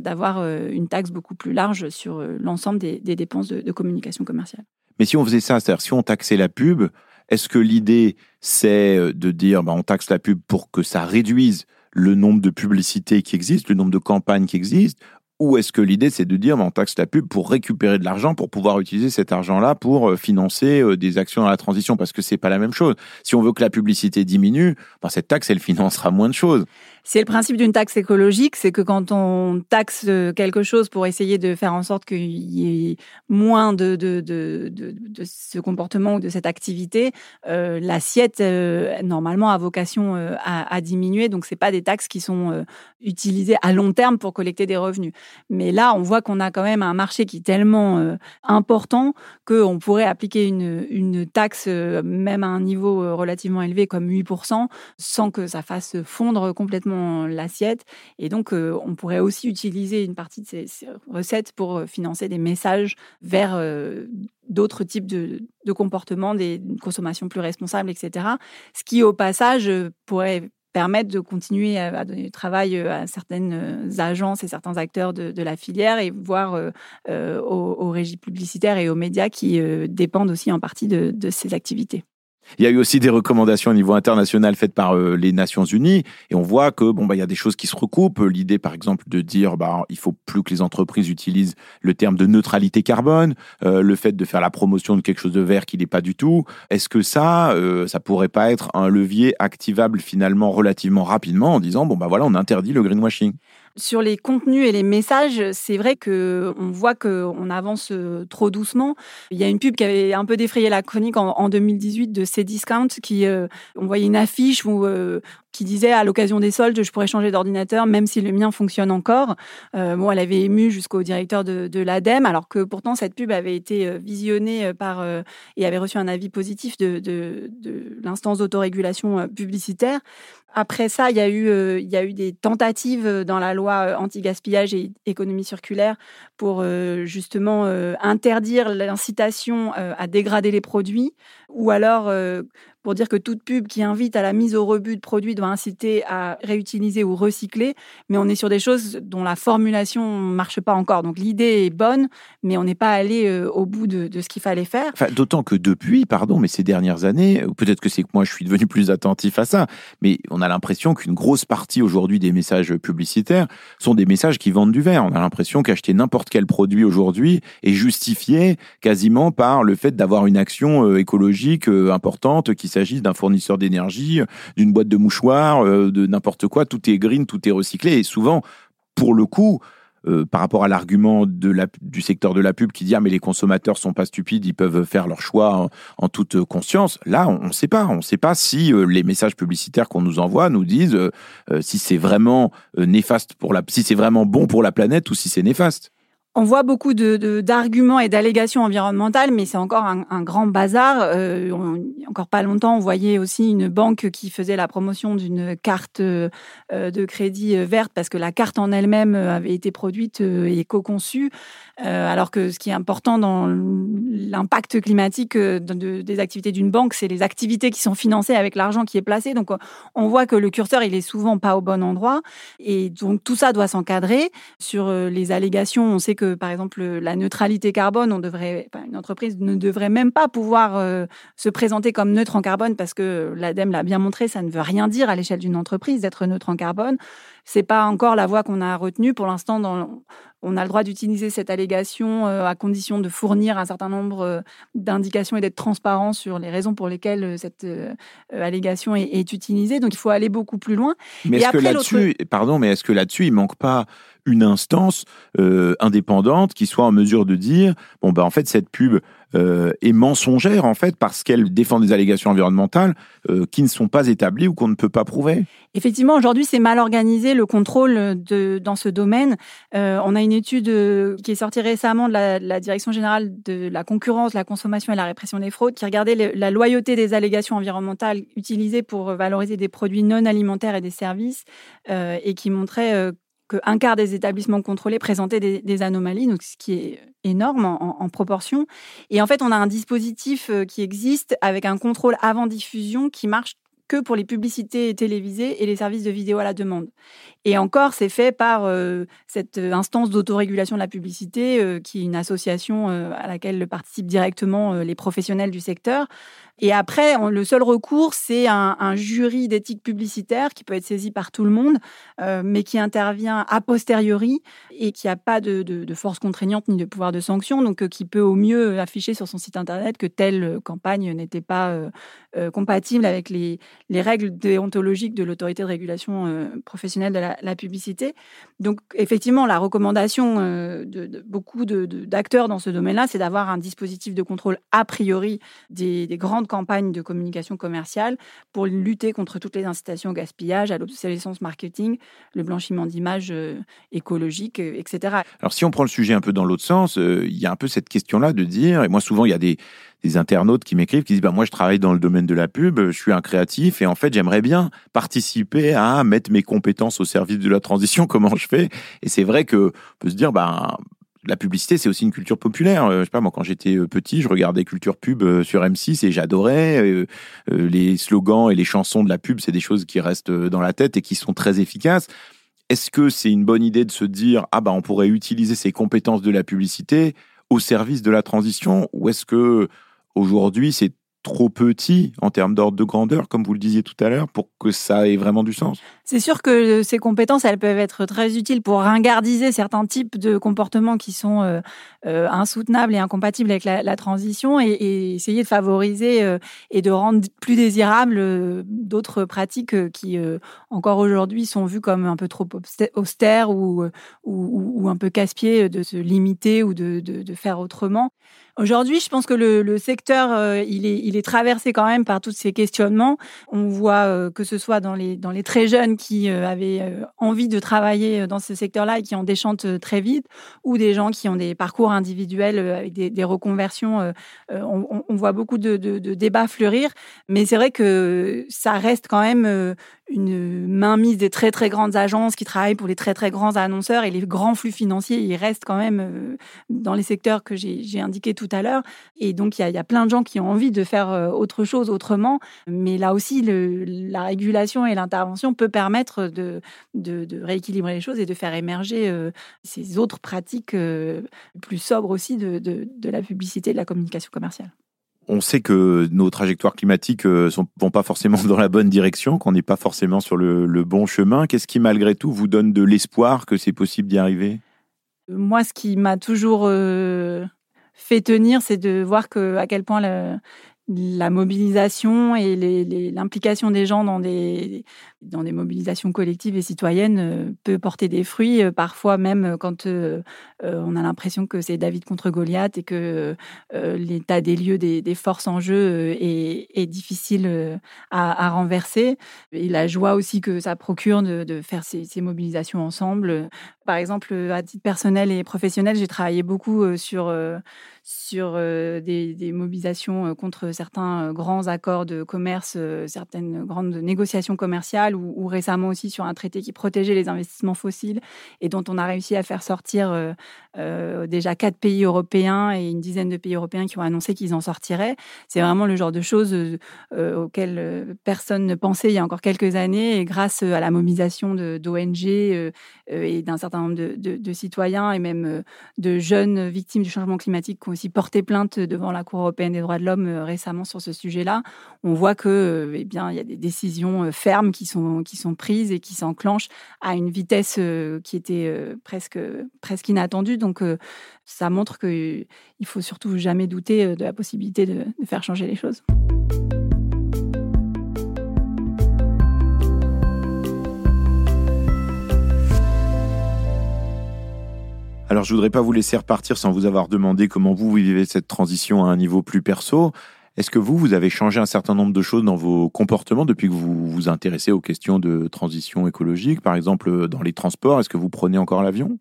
d'avoir une taxe beaucoup plus large sur l'ensemble des, des dépenses de, de communication commerciale. Mais si on faisait ça, c'est-à-dire si on taxait la pub, est-ce que l'idée, c'est de dire bah, on taxe la pub pour que ça réduise le nombre de publicités qui existent, le nombre de campagnes qui existent, ou est-ce que l'idée, c'est de dire bah, on taxe la pub pour récupérer de l'argent, pour pouvoir utiliser cet argent-là pour financer des actions dans la transition ? Parce que c'est pas la même chose. Si on veut que la publicité diminue, bah, cette taxe, elle financera moins de choses. C'est le principe d'une taxe écologique, c'est que quand on taxe quelque chose pour essayer de faire en sorte qu'il y ait moins de, de, de, de, de ce comportement ou de cette activité, euh, l'assiette, euh, normalement, a vocation euh, à, à diminuer. Donc, ce n'est pas des taxes qui sont euh, utilisées à long terme pour collecter des revenus. Mais là, on voit qu'on a quand même un marché qui est tellement euh, important qu'on pourrait appliquer une, une taxe, euh, même à un niveau relativement élevé, comme huit pour cent, sans que ça fasse fondre complètement l'assiette. Et donc, euh, on pourrait aussi utiliser une partie de ces, ces recettes pour financer des messages vers euh, d'autres types de, de comportements, des consommations plus responsables, et cetera. Ce qui, au passage, pourrait permettre de continuer à, à donner du travail à certaines agences et certains acteurs de, de la filière et voire euh, euh, aux, aux régies publicitaires et aux médias qui euh, dépendent aussi en partie de, de ces activités. Il y a eu aussi des recommandations au niveau international faites par euh, les Nations Unies et on voit que bon bah il y a des choses qui se recoupent. L'idée par exemple de dire bah il faut plus que les entreprises utilisent le terme de neutralité carbone, euh, le fait de faire la promotion de quelque chose de vert qui n'est pas du tout. Est-ce que ça euh, ça pourrait pas être un levier activable finalement relativement rapidement en disant bon bah voilà on interdit le greenwashing ? Sur les contenus et les messages, c'est vrai qu'on voit qu'on avance trop doucement. Il y a une pub qui avait un peu défrayé la chronique en, en deux mille dix-huit de Cdiscount, qui, euh, on voyait une affiche où, euh, qui disait « À l'occasion des soldes, je pourrais changer d'ordinateur, même si le mien fonctionne encore euh, ». Bon, elle avait ému jusqu'au directeur de, de l'ADEME, alors que pourtant, cette pub avait été visionnée par, euh, et avait reçu un avis positif de, de, de l'instance d'autorégulation publicitaire. Après ça, il y a eu, euh, il y a eu des tentatives dans la loi anti-gaspillage et économie circulaire pour euh, justement euh, interdire l'incitation euh, à dégrader les produits, ou alors euh, pour dire que toute pub qui invite à la mise au rebut de produits doit inciter à réutiliser ou recycler. Mais on est sur des choses dont la formulation ne marche pas encore. Donc l'idée est bonne, mais on n'est pas allé euh, au bout de, de ce qu'il fallait faire. Enfin, d'autant que depuis, pardon, mais ces dernières années, peut-être que c'est que moi je suis devenu plus attentif à ça, mais on a a l'impression qu'une grosse partie aujourd'hui des messages publicitaires sont des messages qui vendent du verre. On a l'impression qu'acheter n'importe quel produit aujourd'hui est justifié quasiment par le fait d'avoir une action écologique importante, qu'il s'agisse d'un fournisseur d'énergie, d'une boîte de mouchoirs, de n'importe quoi. Tout est green, tout est recyclé. Et souvent, pour le coup, Euh, par rapport à l'argument de la, du secteur de la pub qui dit « Ah, mais les consommateurs sont pas stupides, ils peuvent faire leur choix en, en toute conscience », là, on ne sait pas. On ne sait pas si euh, les messages publicitaires qu'on nous envoie nous disent euh, euh, si c'est vraiment euh, néfaste pour la, si c'est vraiment bon pour la planète ou si c'est néfaste. On voit beaucoup de, de, d'arguments et d'allégations environnementales, mais c'est encore un, un grand bazar. Euh, on, encore pas longtemps, on voyait aussi une banque qui faisait la promotion d'une carte euh, de crédit verte parce que la carte en elle-même avait été produite et co-conçue, euh, alors que ce qui est important dans l'impact climatique de, de, des activités d'une banque, c'est les activités qui sont financées avec l'argent qui est placé. Donc, on voit que le curseur, il est souvent pas au bon endroit. Et donc, tout ça doit s'encadrer. Sur les allégations, on sait que par exemple, la neutralité carbone, on devrait, une entreprise ne devrait même pas pouvoir euh, se présenter comme neutre en carbone parce que l'ADEME l'a bien montré, ça ne veut rien dire à l'échelle d'une entreprise d'être neutre en carbone. C'est pas encore la voie qu'on a retenue. Pour l'instant, dans, on a le droit d'utiliser cette allégation euh, à condition de fournir un certain nombre euh, d'indications et d'être transparent sur les raisons pour lesquelles euh, cette euh, allégation est, est utilisée. Donc, il faut aller beaucoup plus loin. Mais est-ce, après, que là-dessus, l'autre... pardon, mais est-ce que là-dessus, il ne manque pas une instance euh, indépendante qui soit en mesure de dire « Bon, ben, en fait, cette pub euh, est mensongère, en fait, parce qu'elle défend des allégations environnementales euh, qui ne sont pas établies ou qu'on ne peut pas prouver ?» Effectivement, aujourd'hui, c'est mal organisé, le contrôle de, dans ce domaine. Euh, on a une étude qui est sortie récemment de la, de la Direction générale de la concurrence, la consommation et la répression des fraudes, qui regardait le, la loyauté des allégations environnementales utilisées pour valoriser des produits non alimentaires et des services, euh, et qui montrait euh, qu'un quart des établissements contrôlés présentaient des, des anomalies, donc ce qui est énorme en, en proportion. Et en fait, on a un dispositif qui existe avec un contrôle avant diffusion qui marche que pour les publicités télévisées et les services de vidéo à la demande. Et encore, c'est fait par euh, cette instance d'autorégulation de la publicité, euh, qui est une association euh, à laquelle participent directement euh, les professionnels du secteur. Et après, on, le seul recours, c'est un, un jury d'éthique publicitaire qui peut être saisi par tout le monde, euh, mais qui intervient a posteriori et qui n'a pas de, de, de force contraignante ni de pouvoir de sanction, donc euh, qui peut au mieux afficher sur son site internet que telle campagne n'était pas euh, euh, compatible avec les, les règles déontologiques de l'autorité de régulation euh, professionnelle de la, la publicité. Donc, effectivement, la recommandation euh, de, de beaucoup de, de, d'acteurs dans ce domaine-là, c'est d'avoir un dispositif de contrôle a priori des, des grandes campagne de communication commerciale pour lutter contre toutes les incitations au gaspillage, à l'obsolescence marketing, le blanchiment d'images euh, écologiques, euh, et cetera. Alors, si on prend le sujet un peu dans l'autre sens, euh, il y a un peu cette question-là de dire, et moi, souvent, il y a des, des internautes qui m'écrivent, qui disent bah, « Moi, je travaille dans le domaine de la pub, je suis un créatif, et en fait, j'aimerais bien participer à mettre mes compétences au service de la transition, comment je fais ?» Et c'est vrai qu'on peut se dire bah, « La publicité, c'est aussi une culture populaire. Je sais pas, moi, quand j'étais petit, je regardais Culture Pub sur M six et j'adorais. Les slogans et les chansons de la pub, c'est des choses qui restent dans la tête et qui sont très efficaces. Est-ce que c'est une bonne idée de se dire « Ah, bah, on pourrait utiliser ces compétences de la publicité au service de la transition » ou est-ce que aujourd'hui c'est trop petit en termes d'ordre de grandeur, comme vous le disiez tout à l'heure, pour que ça ait vraiment du sens. C'est sûr que ces compétences, elles peuvent être très utiles pour ringardiser certains types de comportements qui sont euh, euh, insoutenables et incompatibles avec la, la transition et, et essayer de favoriser euh, et de rendre plus désirables euh, d'autres pratiques euh, qui, euh, encore aujourd'hui, sont vues comme un peu trop austères ou, euh, ou, ou un peu casse-pieds de se limiter ou de, de, de faire autrement. Aujourd'hui, je pense que le, le secteur, euh, il est, il est traversé quand même par tous ces questionnements. On voit euh, que ce soit dans les, dans les très jeunes qui euh, avaient euh, envie de travailler dans ce secteur-là et qui en déchantent très vite, ou des gens qui ont des parcours individuels euh, avec des, des reconversions. Euh, euh, on, on voit beaucoup de, de, de débats fleurir, mais c'est vrai que ça reste quand même euh, une mainmise des très, très grandes agences qui travaillent pour les très, très grands annonceurs et les grands flux financiers. Ils restent quand même euh, dans les secteurs que j'ai, j'ai indiqués tout à l'heure. Et donc, il y a, y a plein de gens qui ont envie de faire autre chose, autrement. Mais là aussi, le, la régulation et l'intervention peut permettre de, de, de rééquilibrer les choses et de faire émerger euh, ces autres pratiques euh, plus sobres aussi de, de, de la publicité et de la communication commerciale. On sait que nos trajectoires climatiques ne vont pas forcément dans la bonne direction, qu'on n'est pas forcément sur le, le bon chemin. Qu'est-ce qui, malgré tout, vous donne de l'espoir que c'est possible d'y arriver ? Moi, ce qui m'a toujours euh, fait tenir, c'est de voir que, à quel point le, la mobilisation et les, les, l'implication des gens dans des, dans des mobilisations collectives et citoyennes euh, peut porter des fruits, euh, parfois même quand euh, euh, on a l'impression que c'est David contre Goliath et que euh, l'état des lieux des, des forces en jeu est, est difficile à, à renverser. Et la joie aussi que ça procure de, de faire ces, ces mobilisations ensemble. Par exemple, à titre personnel et professionnel, j'ai travaillé beaucoup sur, sur des, des mobilisations contre certains grands accords de commerce, certaines grandes négociations commerciales, ou, ou récemment aussi sur un traité qui protégeait les investissements fossiles et dont on a réussi à faire sortir euh, euh, déjà quatre pays européens et une dizaine de pays européens qui ont annoncé qu'ils en sortiraient. C'est vraiment le genre de choses euh, auxquelles personne ne pensait il y a encore quelques années, et grâce à la mobilisation de, d'O N G euh, et d'un certain nombre de, de, de citoyens et même de jeunes victimes du changement climatique qui ont aussi porté plainte devant la Cour européenne des droits de l'homme récemment sur ce sujet-là, on voit que, eh bien, il y a des décisions fermes qui sont, qui sont prises et qui s'enclenchent à une vitesse qui était presque, presque inattendue. Donc, ça montre qu'il ne faut surtout jamais douter de la possibilité de, de faire changer les choses. Alors, je ne voudrais pas vous laisser repartir sans vous avoir demandé comment vous, vous vivez cette transition à un niveau plus perso. Est-ce que vous, vous avez changé un certain nombre de choses dans vos comportements depuis que vous vous intéressez aux questions de transition écologique ? Par exemple, dans les transports, est-ce que vous prenez encore l'avion ?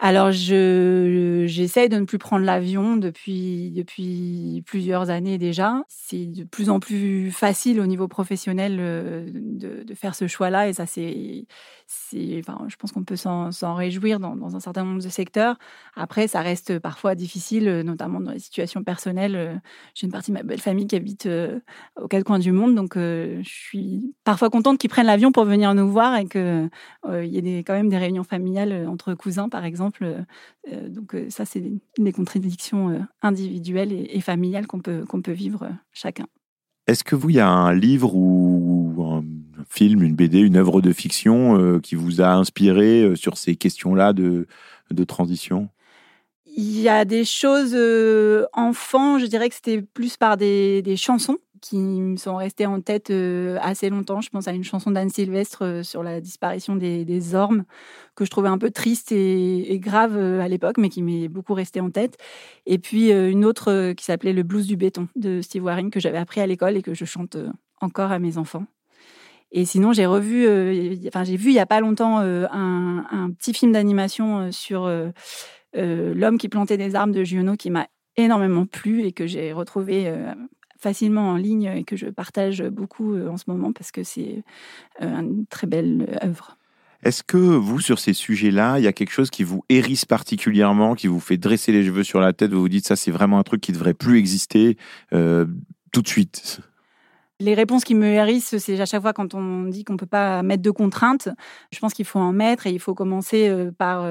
Alors, je, j'essaie de ne plus prendre l'avion depuis, depuis plusieurs années déjà. C'est de plus en plus facile au niveau professionnel de, de faire ce choix-là. Et ça, c'est, c'est, enfin, je pense qu'on peut s'en, s'en réjouir dans, dans un certain nombre de secteurs. Après, ça reste parfois difficile, notamment dans les situations personnelles. J'ai une partie de ma belle famille qui habite aux quatre coins du monde. Donc, je suis parfois contente qu'ils prennent l'avion pour venir nous voir et qu'il euh, y ait des, quand même des réunions familiales entre cousins, par exemple. Donc ça, c'est des contradictions individuelles et familiales qu'on peut, qu'on peut vivre chacun. Est-ce que vous, il y a un livre ou un film, une B D, une œuvre de fiction qui vous a inspiré sur ces questions-là de, de transition ? Il y a des choses euh, enfants, je dirais que c'était plus par des, des chansons qui me sont restées en tête euh, assez longtemps. Je pense à une chanson d'Anne Sylvestre euh, sur la disparition des, des ormes, que je trouvais un peu triste et, et grave euh, à l'époque, mais qui m'est beaucoup restée en tête. Et puis euh, une autre euh, qui s'appelait Le blues du béton de Steve Waring, que j'avais appris à l'école et que je chante euh, encore à mes enfants. Et sinon, j'ai revu, euh, enfin, j'ai vu il n'y a pas longtemps euh, un, un petit film d'animation euh, sur... Euh, Euh, L'homme qui plantait des arbres de Giono, qui m'a énormément plu et que j'ai retrouvé euh, facilement en ligne et que je partage beaucoup euh, en ce moment parce que c'est euh, une très belle œuvre. Est-ce que vous, sur ces sujets-là, il y a quelque chose qui vous hérisse particulièrement, qui vous fait dresser les cheveux sur la tête, vous vous dites ça c'est vraiment un truc qui ne devrait plus exister euh, tout de suite ? Les réponses qui me hérissent, c'est à chaque fois quand on dit qu'on ne peut pas mettre de contraintes. Je pense qu'il faut en mettre et il faut commencer par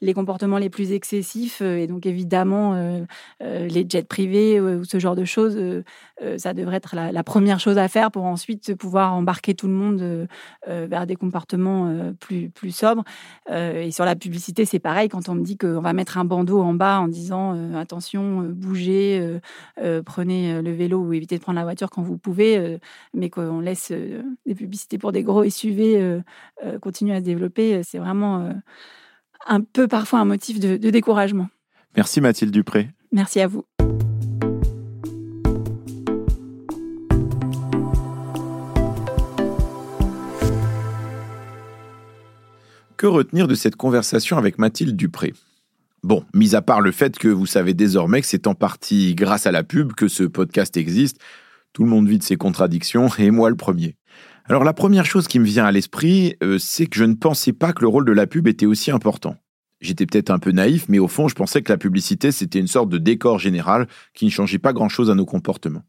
les comportements les plus excessifs. Et donc, évidemment, les jets privés ou ce genre de choses, ça devrait être la, la première chose à faire pour ensuite pouvoir embarquer tout le monde vers des comportements plus, plus sobres. Et sur la publicité, c'est pareil. Quand on me dit qu'on va mettre un bandeau en bas en disant « attention, bougez, prenez le vélo ou évitez de prendre la voiture quand vous pouvez », mais qu'on laisse des publicités pour des gros S U V continuer à se développer, c'est vraiment un peu parfois un motif de, de découragement. Merci Mathilde Dupré. Merci à vous. Que retenir de cette conversation avec Mathilde Dupré ? Bon, mis à part le fait que vous savez désormais que c'est en partie grâce à la pub que ce podcast existe, tout le monde vit de ses contradictions, et moi le premier. Alors la première chose qui me vient à l'esprit, euh, c'est que je ne pensais pas que le rôle de la pub était aussi important. J'étais peut-être un peu naïf, mais au fond, je pensais que la publicité, c'était une sorte de décor général qui ne changeait pas grand-chose à nos comportements.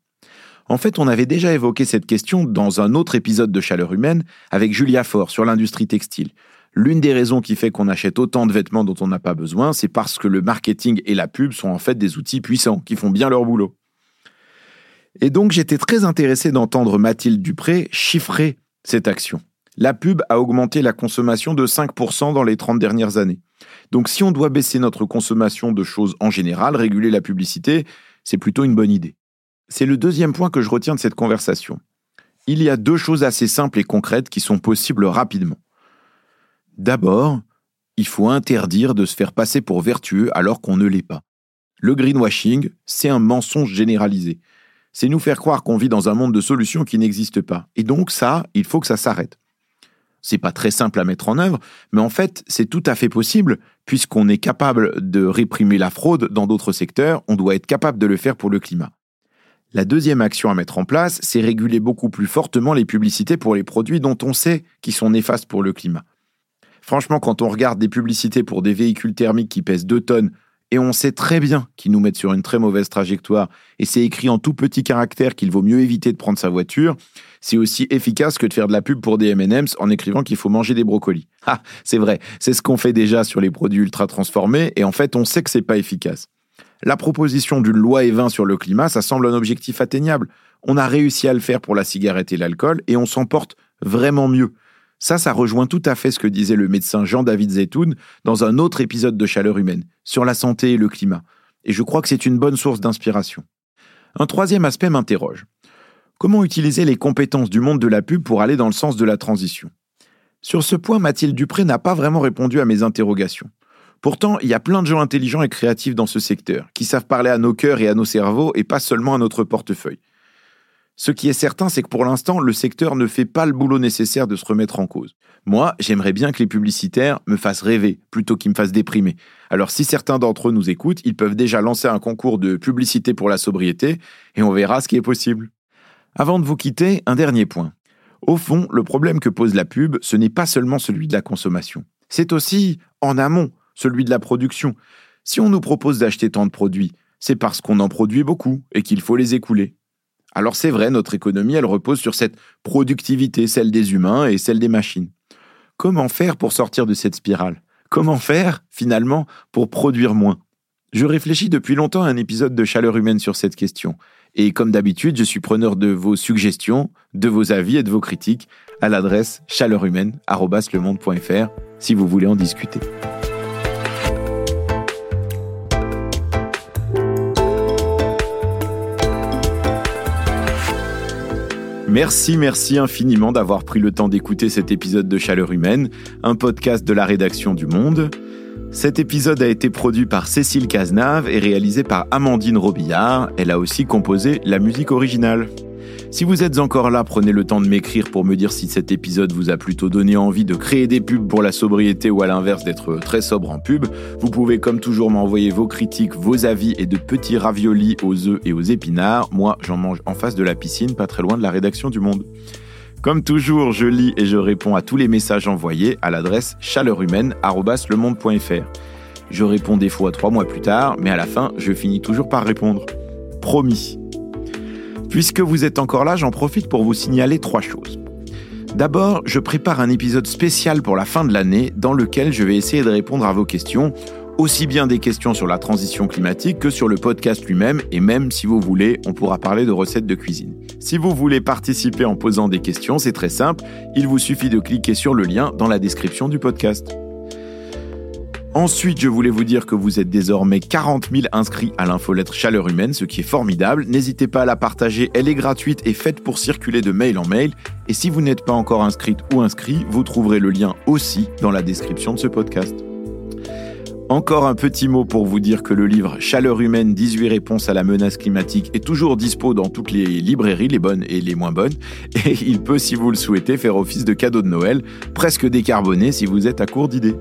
En fait, on avait déjà évoqué cette question dans un autre épisode de Chaleur Humaine avec Julia Faure sur l'industrie textile. L'une des raisons qui fait qu'on achète autant de vêtements dont on n'a pas besoin, c'est parce que le marketing et la pub sont en fait des outils puissants qui font bien leur boulot. Et donc, j'étais très intéressé d'entendre Mathilde Dupré chiffrer cette action. La pub a augmenté la consommation de cinq pour cent dans les trente dernières années. Donc, si on doit baisser notre consommation de choses en général, réguler la publicité, c'est plutôt une bonne idée. C'est le deuxième point que je retiens de cette conversation. Il y a deux choses assez simples et concrètes qui sont possibles rapidement. D'abord, il faut interdire de se faire passer pour vertueux alors qu'on ne l'est pas. Le greenwashing, c'est un mensonge généralisé. C'est nous faire croire qu'on vit dans un monde de solutions qui n'existe pas. Et donc ça, il faut que ça s'arrête. C'est pas très simple à mettre en œuvre, mais en fait, c'est tout à fait possible, puisqu'on est capable de réprimer la fraude dans d'autres secteurs, on doit être capable de le faire pour le climat. La deuxième action à mettre en place, c'est réguler beaucoup plus fortement les publicités pour les produits dont on sait qu'ils sont néfastes pour le climat. Franchement, quand on regarde des publicités pour des véhicules thermiques qui pèsent deux tonnes, et on sait très bien qu'ils nous mettent sur une très mauvaise trajectoire, et c'est écrit en tout petit caractère qu'il vaut mieux éviter de prendre sa voiture, c'est aussi efficace que de faire de la pub pour des M and M's en écrivant qu'il faut manger des brocolis. Ah, c'est vrai, c'est ce qu'on fait déjà sur les produits ultra transformés, et en fait, on sait que c'est pas efficace. La proposition d'une loi Évin sur le climat, ça semble un objectif atteignable. On a réussi à le faire pour la cigarette et l'alcool, et on s'en porte vraiment mieux. Ça, ça rejoint tout à fait ce que disait le médecin Jean-David Zetoun dans un autre épisode de Chaleur Humaine, sur la santé et le climat. Et je crois que c'est une bonne source d'inspiration. Un troisième aspect m'interroge. Comment utiliser les compétences du monde de la pub pour aller dans le sens de la transition ? Sur ce point, Mathilde Dupré n'a pas vraiment répondu à mes interrogations. Pourtant, il y a plein de gens intelligents et créatifs dans ce secteur, qui savent parler à nos cœurs et à nos cerveaux et pas seulement à notre portefeuille. Ce qui est certain, c'est que pour l'instant, le secteur ne fait pas le boulot nécessaire de se remettre en cause. Moi, j'aimerais bien que les publicitaires me fassent rêver, plutôt qu'ils me fassent déprimer. Alors si certains d'entre eux nous écoutent, ils peuvent déjà lancer un concours de publicité pour la sobriété, et on verra ce qui est possible. Avant de vous quitter, un dernier point. Au fond, le problème que pose la pub, ce n'est pas seulement celui de la consommation. C'est aussi, en amont, celui de la production. Si on nous propose d'acheter tant de produits, c'est parce qu'on en produit beaucoup, et qu'il faut les écouler. Alors c'est vrai, notre économie, elle repose sur cette productivité, celle des humains et celle des machines. Comment faire pour sortir de cette spirale ? Comment faire, finalement, pour produire moins ? Je réfléchis depuis longtemps à un épisode de Chaleur Humaine sur cette question. Et comme d'habitude, je suis preneur de vos suggestions, de vos avis et de vos critiques à l'adresse chaleur humaine arobase le monde point f r si vous voulez en discuter. Merci, merci infiniment d'avoir pris le temps d'écouter cet épisode de Chaleur Humaine, un podcast de la rédaction du Monde. Cet épisode a été produit par Cécile Cazenave et réalisé par Amandine Robillard. Elle a aussi composé la musique originale. Si vous êtes encore là, prenez le temps de m'écrire pour me dire si cet épisode vous a plutôt donné envie de créer des pubs pour la sobriété ou à l'inverse d'être très sobre en pub. Vous pouvez comme toujours m'envoyer vos critiques, vos avis et de petits raviolis aux œufs et aux épinards. Moi, j'en mange en face de la piscine, pas très loin de la rédaction du Monde. Comme toujours, je lis et je réponds à tous les messages envoyés à l'adresse chaleur humaine arobase le monde point f r. Je réponds des fois trois mois plus tard, mais à la fin, je finis toujours par répondre. Promis. Puisque vous êtes encore là, j'en profite pour vous signaler trois choses. D'abord, je prépare un épisode spécial pour la fin de l'année dans lequel je vais essayer de répondre à vos questions, aussi bien des questions sur la transition climatique que sur le podcast lui-même, et même, si vous voulez, on pourra parler de recettes de cuisine. Si vous voulez participer en posant des questions, c'est très simple, il vous suffit de cliquer sur le lien dans la description du podcast. Ensuite, je voulais vous dire que vous êtes désormais quarante mille inscrits à l'infolettre Chaleur Humaine, ce qui est formidable. N'hésitez pas à la partager, elle est gratuite et faite pour circuler de mail en mail. Et si vous n'êtes pas encore inscrite ou inscrit, vous trouverez le lien aussi dans la description de ce podcast. Encore un petit mot pour vous dire que le livre Chaleur Humaine, dix-huit réponses à la menace climatique est toujours dispo dans toutes les librairies, les bonnes et les moins bonnes. Et il peut, si vous le souhaitez, faire office de cadeau de Noël, presque décarboné si vous êtes à court d'idées.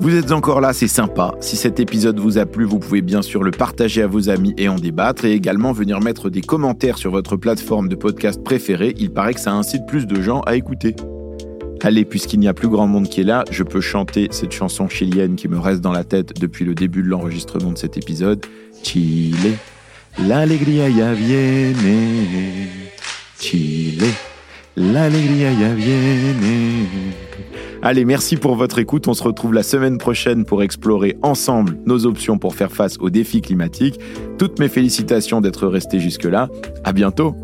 Vous êtes encore là, c'est sympa. Si cet épisode vous a plu, vous pouvez bien sûr le partager à vos amis et en débattre, et également venir mettre des commentaires sur votre plateforme de podcast préférée. Il paraît que ça incite plus de gens à écouter. Allez, puisqu'il n'y a plus grand monde qui est là, je peux chanter cette chanson chilienne qui me reste dans la tête depuis le début de l'enregistrement de cet épisode. Chile, l'alegría ya viene. Chile, l'alegría ya viene. Allez, merci pour votre écoute. On se retrouve la semaine prochaine pour explorer ensemble nos options pour faire face aux défis climatiques. Toutes mes félicitations d'être restés jusque-là. À bientôt.